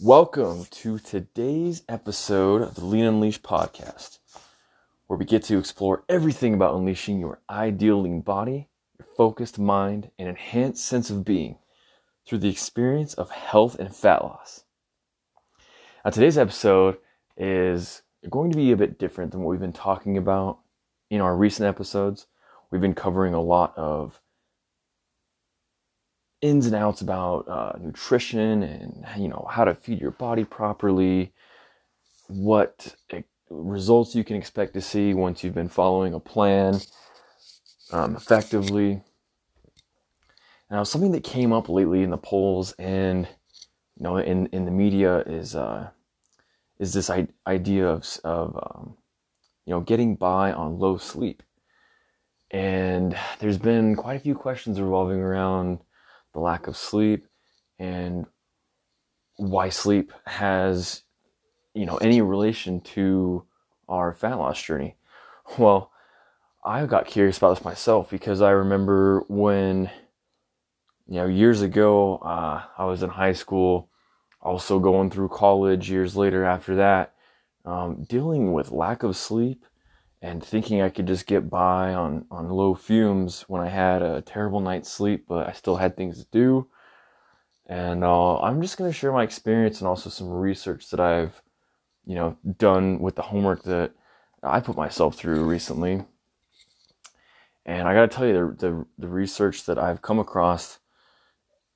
Welcome to today's episode of the Lean Unleashed podcast, where we get to explore everything about unleashing your ideal lean body, your focused mind, and enhanced sense of being through the experience of health and fat loss. Now, today's episode is going to be a bit different than what we've been talking about in our recent episodes. We've been covering a lot of ins and outs about nutrition and, you know, how to feed your body properly, what results you can expect to see once you've been following a plan effectively. Now, something that came up lately in the polls and, you know, in the media is this idea of you know, getting by on low sleep. And there's been quite a few questions revolving around the lack of sleep and why sleep has, you know, any relation to our fat loss journey. Well, I got curious about this myself because I remember when, you know, years ago, I was in high school, also going through college years later after that, dealing with lack of sleep and thinking I could just get by on low fumes when I had a terrible night's sleep, but I still had things to do. And I'm just going to share my experience and also some research that I've, you know, done with the homework that I put myself through recently. And I got to tell you, the research that I've come across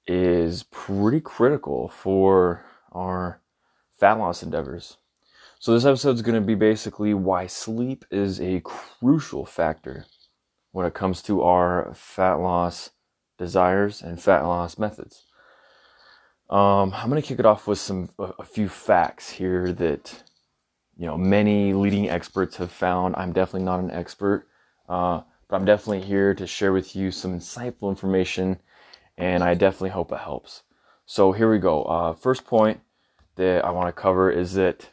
is pretty critical for our fat loss endeavors. So this episode is going to be basically why sleep is a crucial factor when it comes to our fat loss desires and fat loss methods. I'm going to kick it off with a few facts here that, you know, many leading experts have found. I'm definitely not an expert, but I'm definitely here to share with you some insightful information, and I definitely hope it helps. So here we go. First point that I want to cover is that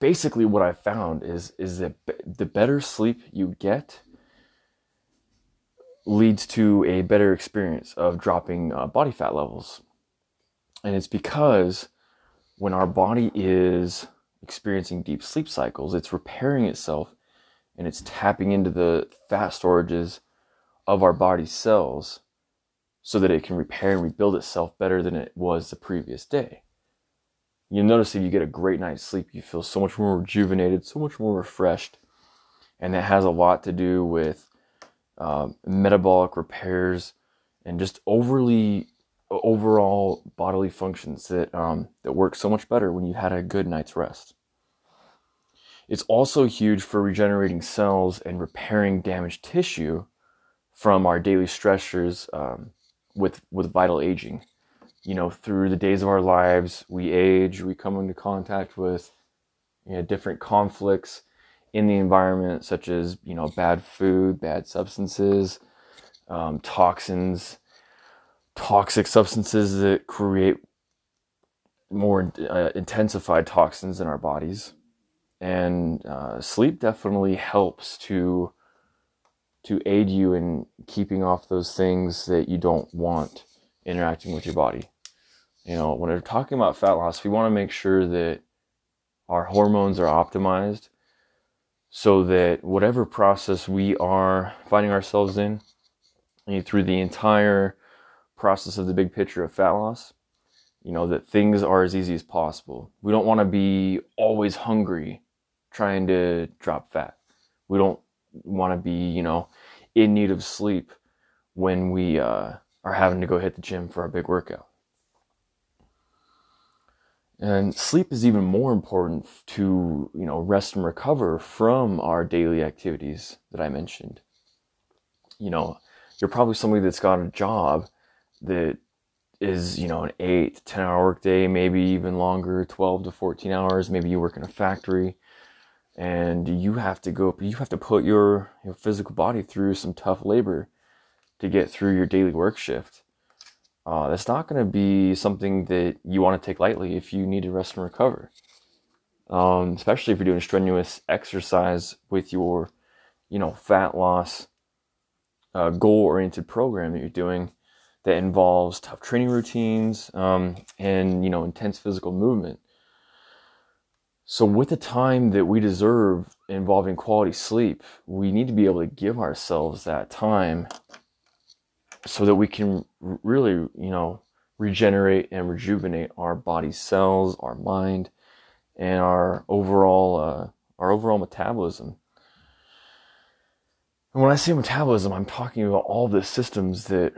basically what I found is that the better sleep you get leads to a better experience of dropping body fat levels. And it's because when our body is experiencing deep sleep cycles, it's repairing itself and it's tapping into the fat storages of our body's cells so that it can repair and rebuild itself better than it was the previous day. You'll notice if you get a great night's sleep, you feel so much more rejuvenated, so much more refreshed. And that has a lot to do with metabolic repairs and just overall bodily functions that work so much better when you had a good night's rest. It's also huge for regenerating cells and repairing damaged tissue from our daily stressors with vital aging. You know, through the days of our lives, we age, we come into contact with, you know, different conflicts in the environment, such as, you know, bad food, bad substances, toxins, toxic substances that create more intensified toxins in our bodies. And sleep definitely helps to aid you in keeping off those things that you don't want interacting with your body. You know, when we're talking about fat loss, we want to make sure that our hormones are optimized so that whatever process we are finding ourselves in, through the entire process of the big picture of fat loss, you know, that things are as easy as possible. We don't want to be always hungry trying to drop fat. We don't want to be, you know, in need of sleep when we are having to go hit the gym for our big workout. And sleep is even more important to, you know, rest and recover from our daily activities that I mentioned. You know, you're probably somebody that's got a job that is, you know, an 8 to 10 hour workday, maybe even longer, 12 to 14 hours. Maybe you work in a factory and you have to put your physical body through some tough labor to get through your daily work shift. That's not going to be something that you want to take lightly if you need to rest and recover, especially if you're doing strenuous exercise with your, you know, fat loss goal-oriented program that you're doing. that involves tough training routines, and, you know, intense physical movement. So with the time that we deserve involving quality sleep, we need to be able to give ourselves that time so that we can really, you know, regenerate and rejuvenate our body cells, our mind, and our overall metabolism. And when I say metabolism, I'm talking about all the systems that,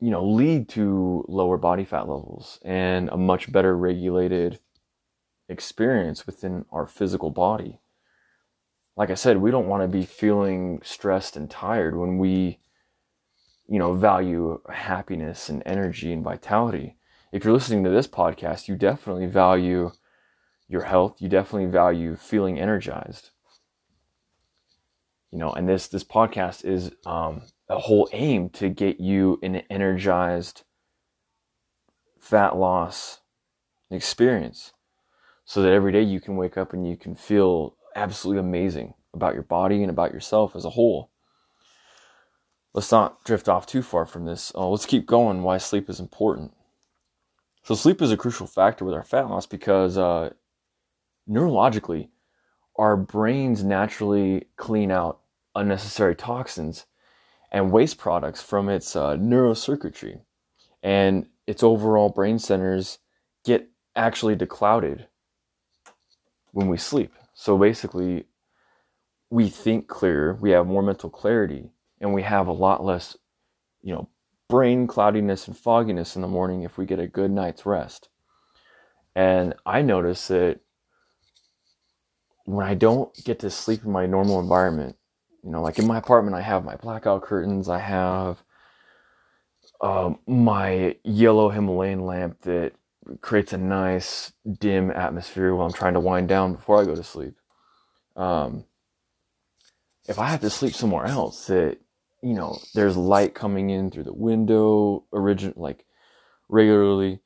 you know, lead to lower body fat levels and a much better regulated experience within our physical body. Like I said, we don't want to be feeling stressed and tired when we, you know, value happiness and energy and vitality. If you're listening to this podcast, you definitely value your health. You definitely value feeling energized. You know, and this podcast is a whole aim to get you an energized fat loss experience, so that every day you can wake up and you can feel absolutely amazing about your body and about yourself as a whole. Let's not drift off too far from this. Let's keep going. Why sleep is important. So sleep is a crucial factor with our fat loss because neurologically, our brains naturally clean out unnecessary toxins and waste products from its neurocircuitry. And its overall brain centers get actually declouded when we sleep. So basically, we think clearer, we have more mental clarity, and we have a lot less, you know, brain cloudiness and fogginess in the morning if we get a good night's rest. And I notice that when I don't get to sleep in my normal environment, you know, like in my apartment, I have my blackout curtains, I have my yellow Himalayan lamp that creates a nice dim atmosphere while I'm trying to wind down before I go to sleep. If I have to sleep somewhere else that, you know, there's light coming in through the window regularly,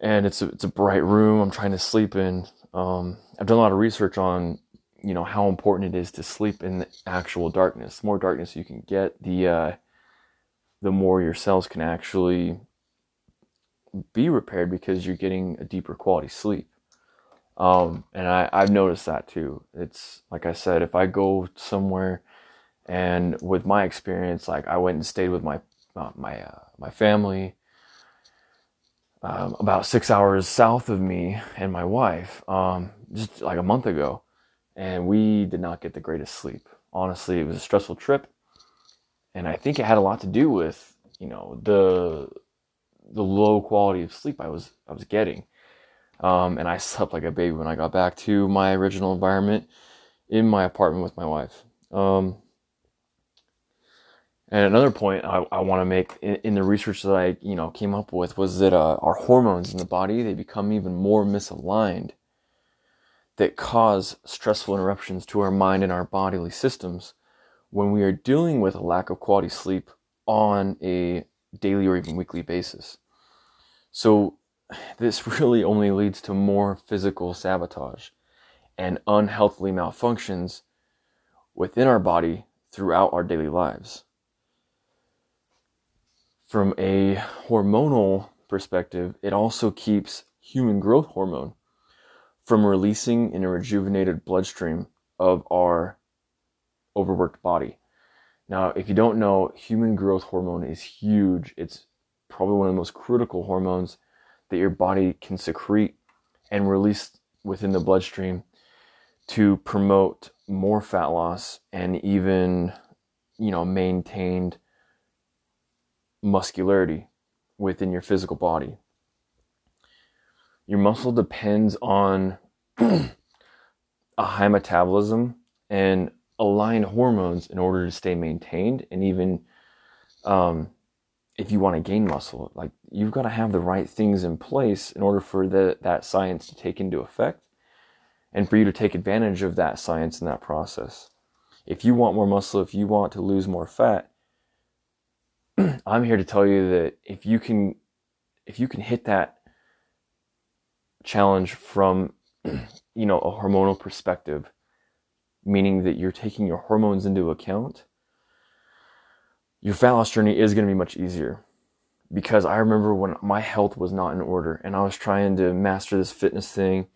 and it's a bright room I'm trying to sleep in. I've done a lot of research on, you know, how important it is to sleep in the actual darkness. The more darkness you can get, the more your cells can actually be repaired because you're getting a deeper quality sleep. And I've noticed that too. It's like I said, if I go somewhere, and with my experience, like I went and stayed with my family, about 6 hours south of me and my wife, just like a month ago, and we did not get the greatest sleep. Honestly, it was a stressful trip, and I think it had a lot to do with, you know, the low quality of sleep I was getting. And I slept like a baby when I got back to my original environment in my apartment with my wife. And another point I want to make in the research that I, you know, came up with was that our hormones in the body, they become even more misaligned, that cause stressful interruptions to our mind and our bodily systems when we are dealing with a lack of quality sleep on a daily or even weekly basis. So this really only leads to more physical sabotage and unhealthily malfunctions within our body throughout our daily lives. From a hormonal perspective, it also keeps human growth hormone from releasing in a rejuvenated bloodstream of our overworked body. Now, if you don't know, human growth hormone is huge. It's probably one of the most critical hormones that your body can secrete and release within the bloodstream to promote more fat loss and even, you know, maintained muscularity within your physical body. Your muscle depends on a high metabolism and align hormones in order to stay maintained, and even if you want to gain muscle, like you've got to have the right things in place in order for that science to take into effect and for you to take advantage of that science in that process. If you want more muscle, if you want to lose more fat, I'm here to tell you that if you can hit that challenge from, you know, a hormonal perspective, meaning that you're taking your hormones into account, your fat loss journey is going to be much easier. because I remember when my health was not in order and I was trying to master this fitness thing.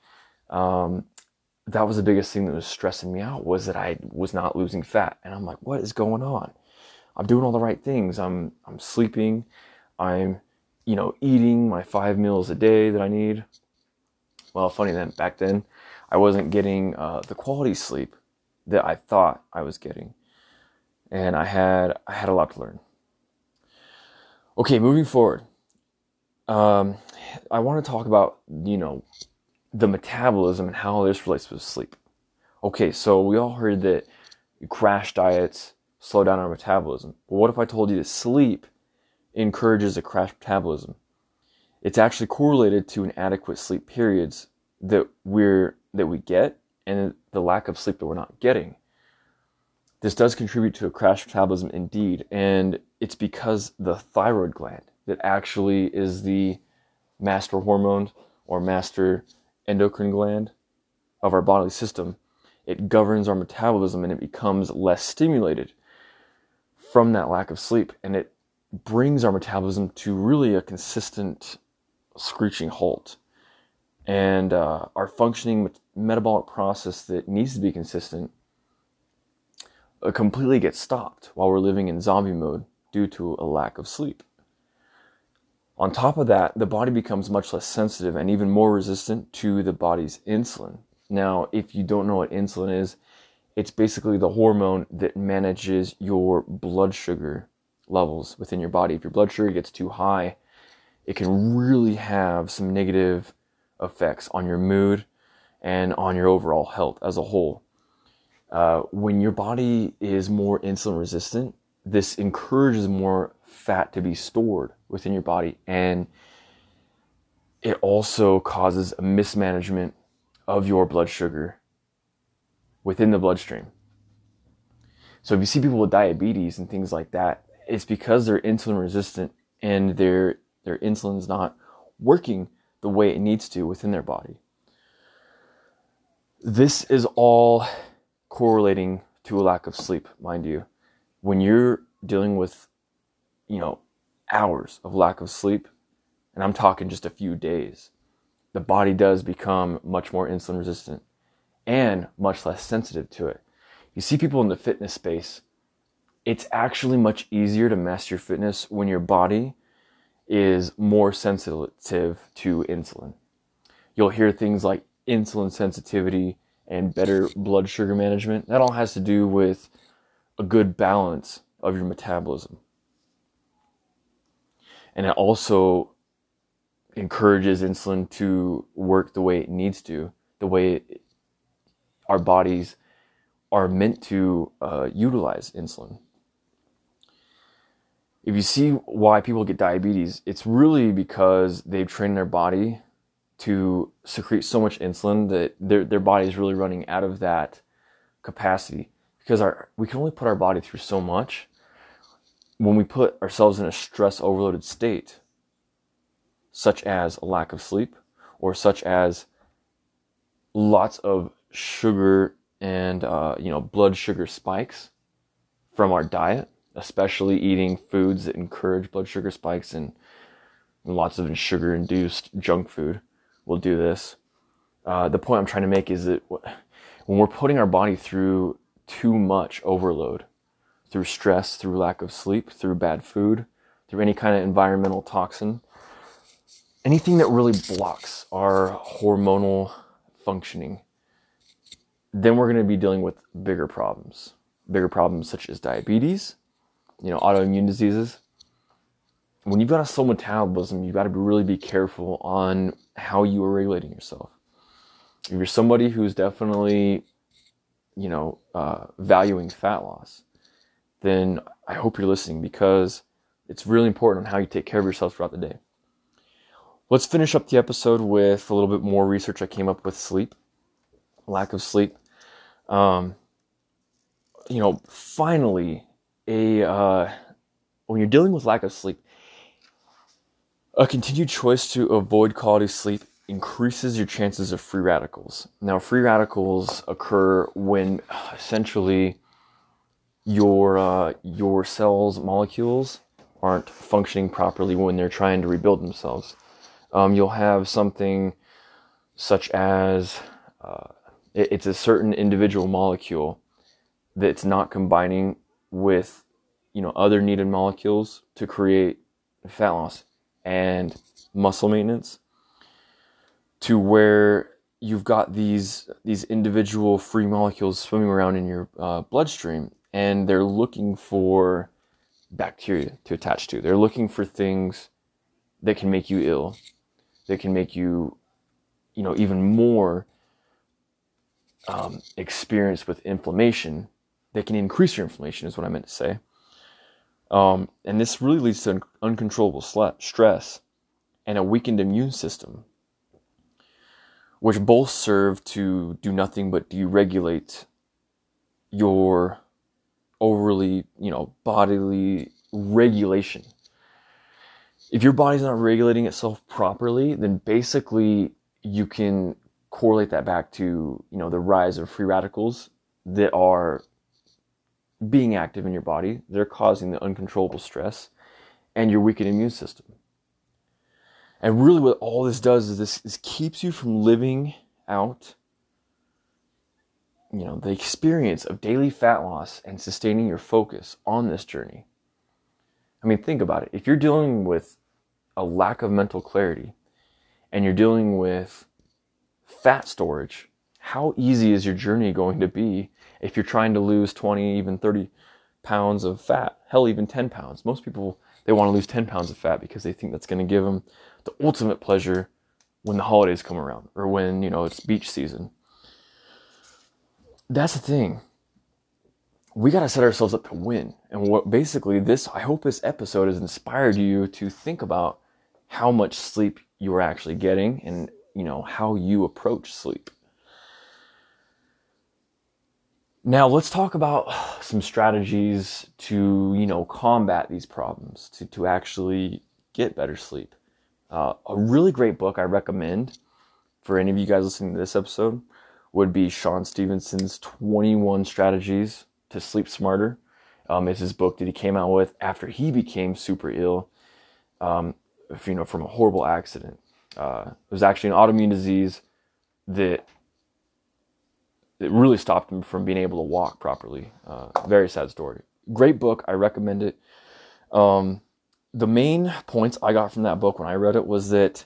That was the biggest thing that was stressing me out, was that I was not losing fat. And I'm like, what is going on? I'm doing all the right things. I'm sleeping. I'm, eating my 5 meals a day that I need. Well, funny then, back then I wasn't getting the quality sleep that I thought I was getting. And I had a lot to learn. Okay, moving forward. I want to talk about, the metabolism and how this relates with sleep. Okay, so we all heard that crash diets slow down our metabolism. But what if I told you that sleep encourages a crash metabolism? It's actually correlated to inadequate sleep periods that we get and the lack of sleep that we're not getting. This does contribute to a crash metabolism indeed, and it's because the thyroid gland that actually is the master hormone or master endocrine gland of our bodily system. It governs our metabolism and it becomes less stimulated from that lack of sleep, and it brings our metabolism to really a consistent screeching halt. And our functioning metabolic process that needs to be consistent completely gets stopped while we're living in zombie mode due to a lack of sleep. On top of that, the body becomes much less sensitive and even more resistant to the body's insulin. Now, if you don't know what insulin is, it's basically the hormone that manages your blood sugar levels within your body. If your blood sugar gets too high, it can really have some negative effects on your mood and on your overall health as a whole. When your body is more insulin resistant, this encourages more fat to be stored within your body, and it also causes a mismanagement of your blood sugar within the bloodstream. So if you see people with diabetes and things like that, it's because they're insulin resistant and their insulin's not working the way it needs to within their body. This is all correlating to a lack of sleep, mind you. When you're dealing with, hours of lack of sleep, and I'm talking just a few days, the body does become much more insulin resistant and much less sensitive to it. You see people in the fitness space, it's actually much easier to master your fitness when your body is more sensitive to insulin. You'll hear things like insulin sensitivity and better blood sugar management. That all has to do with a good balance of your metabolism. And it also encourages insulin to work the way it needs to, the way our bodies are meant to utilize insulin. If you see why people get diabetes, it's really because they've trained their body to secrete so much insulin that their body is really running out of that capacity, because we can only put our body through so much. When we put ourselves in a stress overloaded state, such as a lack of sleep or such as lots of sugar and blood sugar spikes from our diet, especially eating foods that encourage blood sugar spikes, and lots of sugar-induced junk food will do this. The point I'm trying to make is that when we're putting our body through too much overload, through stress, through lack of sleep, through bad food, through any kind of environmental toxin, anything that really blocks our hormonal functioning, then we're going to be dealing with bigger problems such as diabetes, autoimmune diseases. When you've got a slow metabolism, you've got to really be careful on how you are regulating yourself. If you're somebody who's definitely, valuing fat loss, then I hope you're listening, because it's really important on how you take care of yourself throughout the day. Let's finish up the episode with a little bit more research I came up with sleep, lack of sleep. Finally, when you're dealing with lack of sleep, a continued choice to avoid quality sleep increases your chances of free radicals. Now, free radicals occur when essentially your cells, molecules, aren't functioning properly when they're trying to rebuild themselves. You'll have something such as it's a certain individual molecule that's not combining with, you know, other needed molecules to create fat loss and muscle maintenance, to where you've got these individual free molecules swimming around in your bloodstream, and they're looking for bacteria to attach to. They're looking for things that can make you ill, that can make you, you know, even more experienced with inflammation. They can increase your inflammation is what I meant to say. And this really leads to uncontrollable stress and a weakened immune system, which both serve to do nothing but deregulate your overly, you know, bodily regulation. If your body's not regulating itself properly, then basically you can correlate that back to, you know, the rise of free radicals that are being active in your body. They're causing the uncontrollable stress and your weakened immune system. And really what all this does is this keeps you from living out, you know, the experience of daily fat loss and sustaining your focus on this journey. I mean, think about it. If you're dealing with a lack of mental clarity and you're dealing with fat storage, how easy is your journey going to be if you're trying to lose 20, even 30 pounds of fat? Hell, even 10 pounds. Most people, they want to lose 10 pounds of fat because they think that's going to give them the ultimate pleasure when the holidays come around, or when, you know, it's beach season. That's the thing. We got to set ourselves up to win. And what basically this, I hope this episode has inspired you to think about how much sleep you are actually getting and, you know, how you approach sleep. Now let's talk about some strategies to, you know, combat these problems, to actually get better sleep. A really great book I recommend for any of you guys listening to this episode would be Sean Stevenson's 21 Strategies to Sleep Smarter. It's his book that he came out with after he became super ill, you know, from a horrible accident. It was actually an autoimmune disease that it really stopped him from being able to walk properly. Very sad story. Great book. I recommend it. The main points I got from that book when I read it was that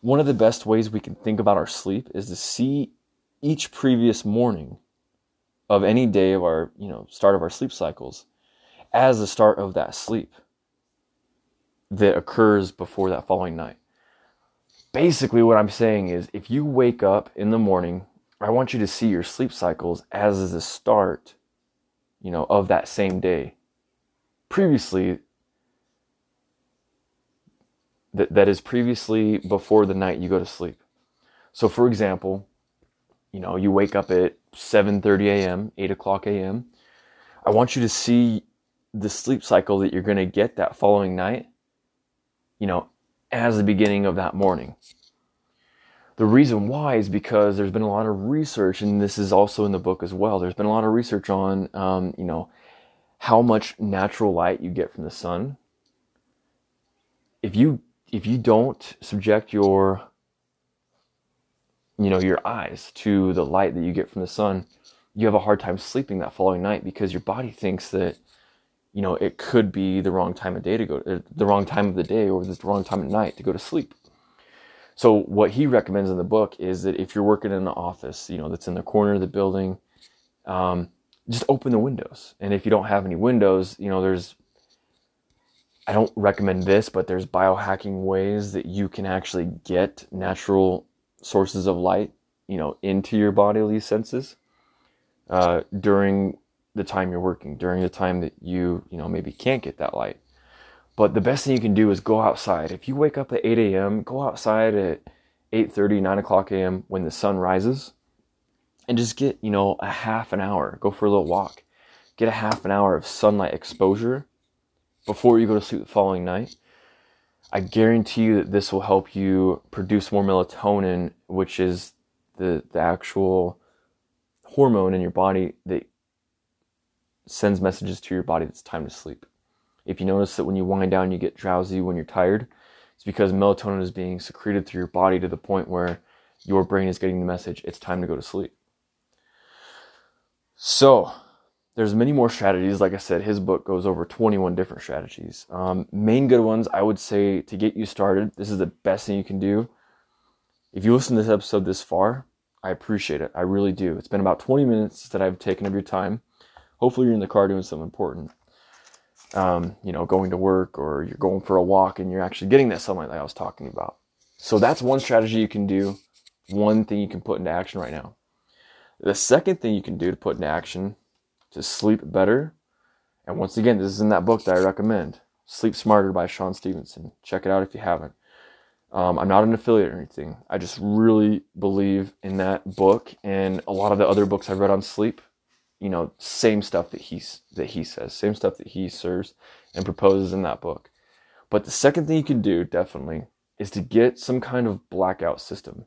one of the best ways we can think about our sleep is to see each previous morning of any day of our, you know, start of our sleep cycles as the start of that sleep that occurs before that following night. Basically what I'm saying is if you wake up in the morning, I want you to see your sleep cycles as the start, you know, of that same day. Previously, that is previously before the night you go to sleep. So for example, you know, you wake up at 7:30 a.m., 8 o'clock a.m. I want you to see the sleep cycle that you're going to get that following night, you know, as the beginning of that morning. The reason why is because there's been a lot of research, and this is also in the book as well. There's been a lot of research on, you know, how much natural light you get from the sun. If you don't subject your, you know, your eyes to the light that you get from the sun, you have a hard time sleeping that following night because your body thinks that, you know, it could be the wrong time of day to go, the wrong time of the day, or the wrong time at night to go to sleep. So what he recommends in the book is that if you're working in an office, you know, that's in the corner of the building, just open the windows. And if you don't have any windows, you know, I don't recommend this, but there's biohacking ways that you can actually get natural sources of light, you know, into your bodily senses during the time you're working, during the time that you know, maybe can't get that light. But the best thing you can do is go outside. If you wake up at 8 a.m., go outside at 8:30, 9 o'clock a.m. when the sun rises, and just get, you know, a half an hour. Go for a little walk. Get a half an hour of sunlight exposure before you go to sleep the following night. I guarantee you that this will help you produce more melatonin, which is the actual hormone in your body that sends messages to your body that it's time to sleep. If you notice that when you wind down, you get drowsy when you're tired, it's because melatonin is being secreted through your body to the point where your brain is getting the message, it's time to go to sleep. So there's many more strategies. Like I said, his book goes over 21 different strategies. Main good ones, I would say, to get you started, this is the best thing you can do. If you listen to this episode this far, I appreciate it. I really do. It's been about 20 minutes that I've taken of your time. Hopefully you're in the car doing something important. Going to work, or you're going for a walk and you're actually getting that sunlight that I was talking about. So that's one strategy you can do. One thing you can put into action right now. The second thing you can do to put into action to sleep better, and once again, this is in that book that I recommend, Sleep Smarter by Sean Stevenson. Check it out if you haven't. I'm not an affiliate or anything. I just really believe in that book and a lot of the other books I've read on sleep. Same stuff that he says, same stuff that he serves and proposes in that book. But the second thing you can do, definitely, is to get some kind of blackout system.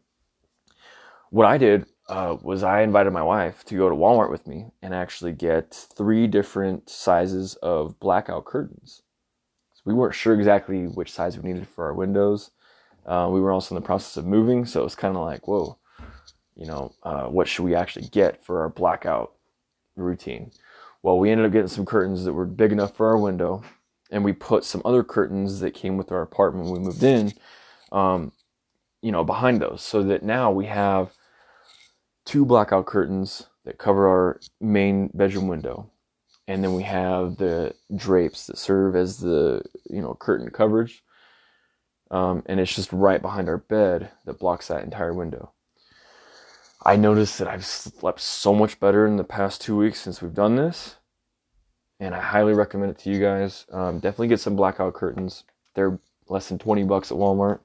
What I did was I invited my wife to go to Walmart with me and actually get 3 different sizes of blackout curtains. So we weren't sure exactly which size we needed for our windows. We were also in the process of moving, so it was kind of like, whoa, what should we actually get for our blackout routine? Well, we ended up getting some curtains that were big enough for our window, and we put some other curtains that came with our apartment when we moved in, behind those, so that now we have 2 blackout curtains that cover our main bedroom window, and then we have the drapes that serve as the curtain coverage, and it's just right behind our bed that blocks that entire window. I noticed that I've slept so much better in the past 2 weeks since we've done this, and I highly recommend it to you guys. Definitely get some blackout curtains. They're less than $20 at Walmart.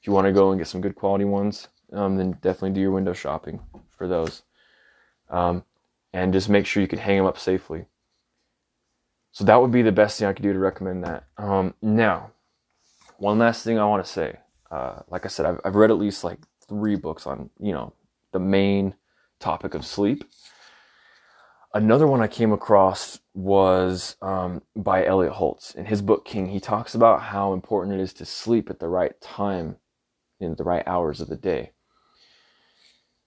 If you want to go and get some good quality ones, then definitely do your window shopping for those. And just make sure you can hang them up safely. So that would be the best thing I could do to recommend that. Now, one last thing I want to say. Like I said, I've read at least 3 books on, the main topic of sleep. Another one I came across was by Elliot Holtz. In his book, King, he talks about how important it is to sleep at the right time in the right hours of the day.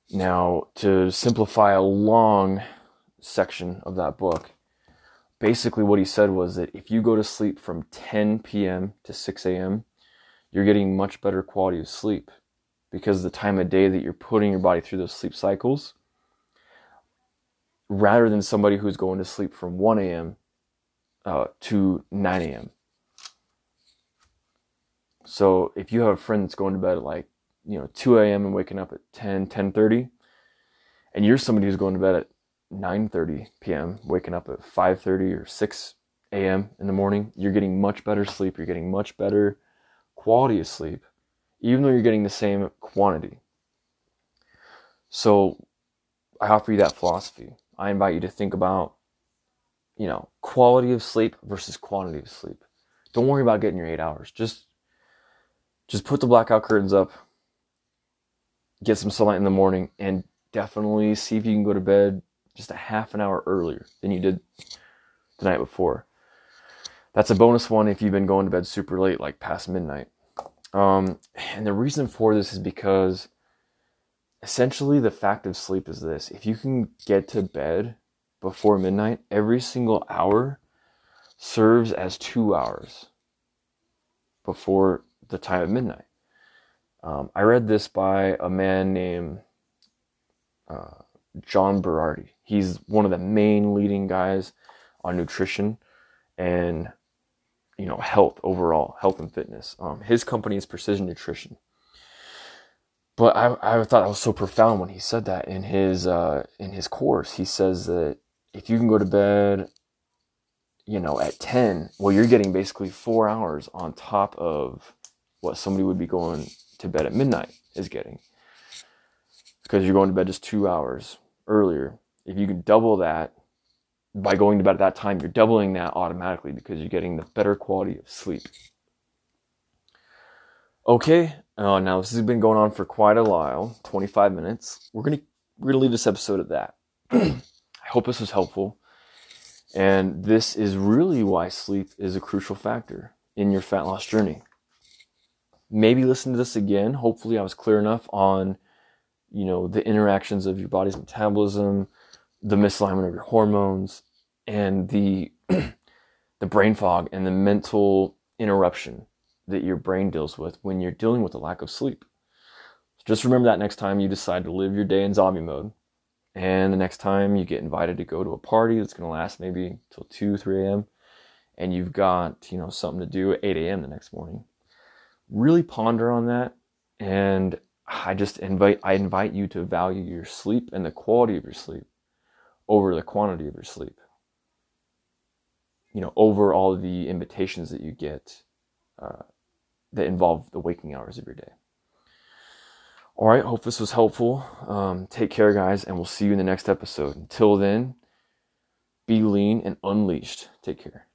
Now, to simplify a long section of that book, basically what he said was that if you go to sleep from 10 p.m. to 6 a.m., you're getting much better quality of sleep, because the time of day that you're putting your body through those sleep cycles, rather than somebody who's going to sleep from 1 a.m. To 9 a.m. So if you have a friend that's going to bed at 2 a.m. and waking up at 10:30, and you're somebody who's going to bed at 9:30 p.m., waking up at 5:30 or 6 a.m. in the morning, you're getting much better sleep. You're getting much better quality of sleep, even though you're getting the same quantity. So I offer you that philosophy. I invite you to think about, quality of sleep versus quantity of sleep. Don't worry about getting your 8 hours. Just put the blackout curtains up, get some sunlight in the morning, and definitely see if you can go to bed just a half an hour earlier than you did the night before. That's a bonus one if you've been going to bed super late, like past midnight. And the reason for this is because essentially, the fact of sleep is this. If you can get to bed before midnight, every single hour serves as 2 hours before the time of midnight. I read this by a man named John Berardi. He's one of the main leading guys on nutrition and, health overall, health and fitness. His company is Precision Nutrition. But I thought that was so profound when he said that in his course. He says that if you can go to bed, at 10, well, you're getting basically 4 hours on top of what somebody would be going to bed at midnight is getting, because you're going to bed just 2 hours earlier. If you can double that by going to bed at that time, you're doubling that automatically because you're getting the better quality of sleep. Okay. Now this has been going on for quite a while, 25 minutes. We're gonna leave this episode at that. I hope this was helpful. And this is really why sleep is a crucial factor in your fat loss journey. Maybe listen to this again. Hopefully I was clear enough on, you know, the interactions of your body's metabolism, the misalignment of your hormones, and the the brain fog and the mental interruption that your brain deals with when you're dealing with a lack of sleep. So just remember that next time you decide to live your day in zombie mode, and the next time you get invited to go to a party that's going to last maybe till 2, 3 a.m., and you've got, you know, something to do at 8 a.m. the next morning. Really ponder on that, and I invite you to value your sleep and the quality of your sleep over the quantity of your sleep. You know, over all the invitations that you get that involve the waking hours of your day. All right, hope this was helpful. Take care, guys, and we'll see you in the next episode. Until then, be lean and unleashed. Take care.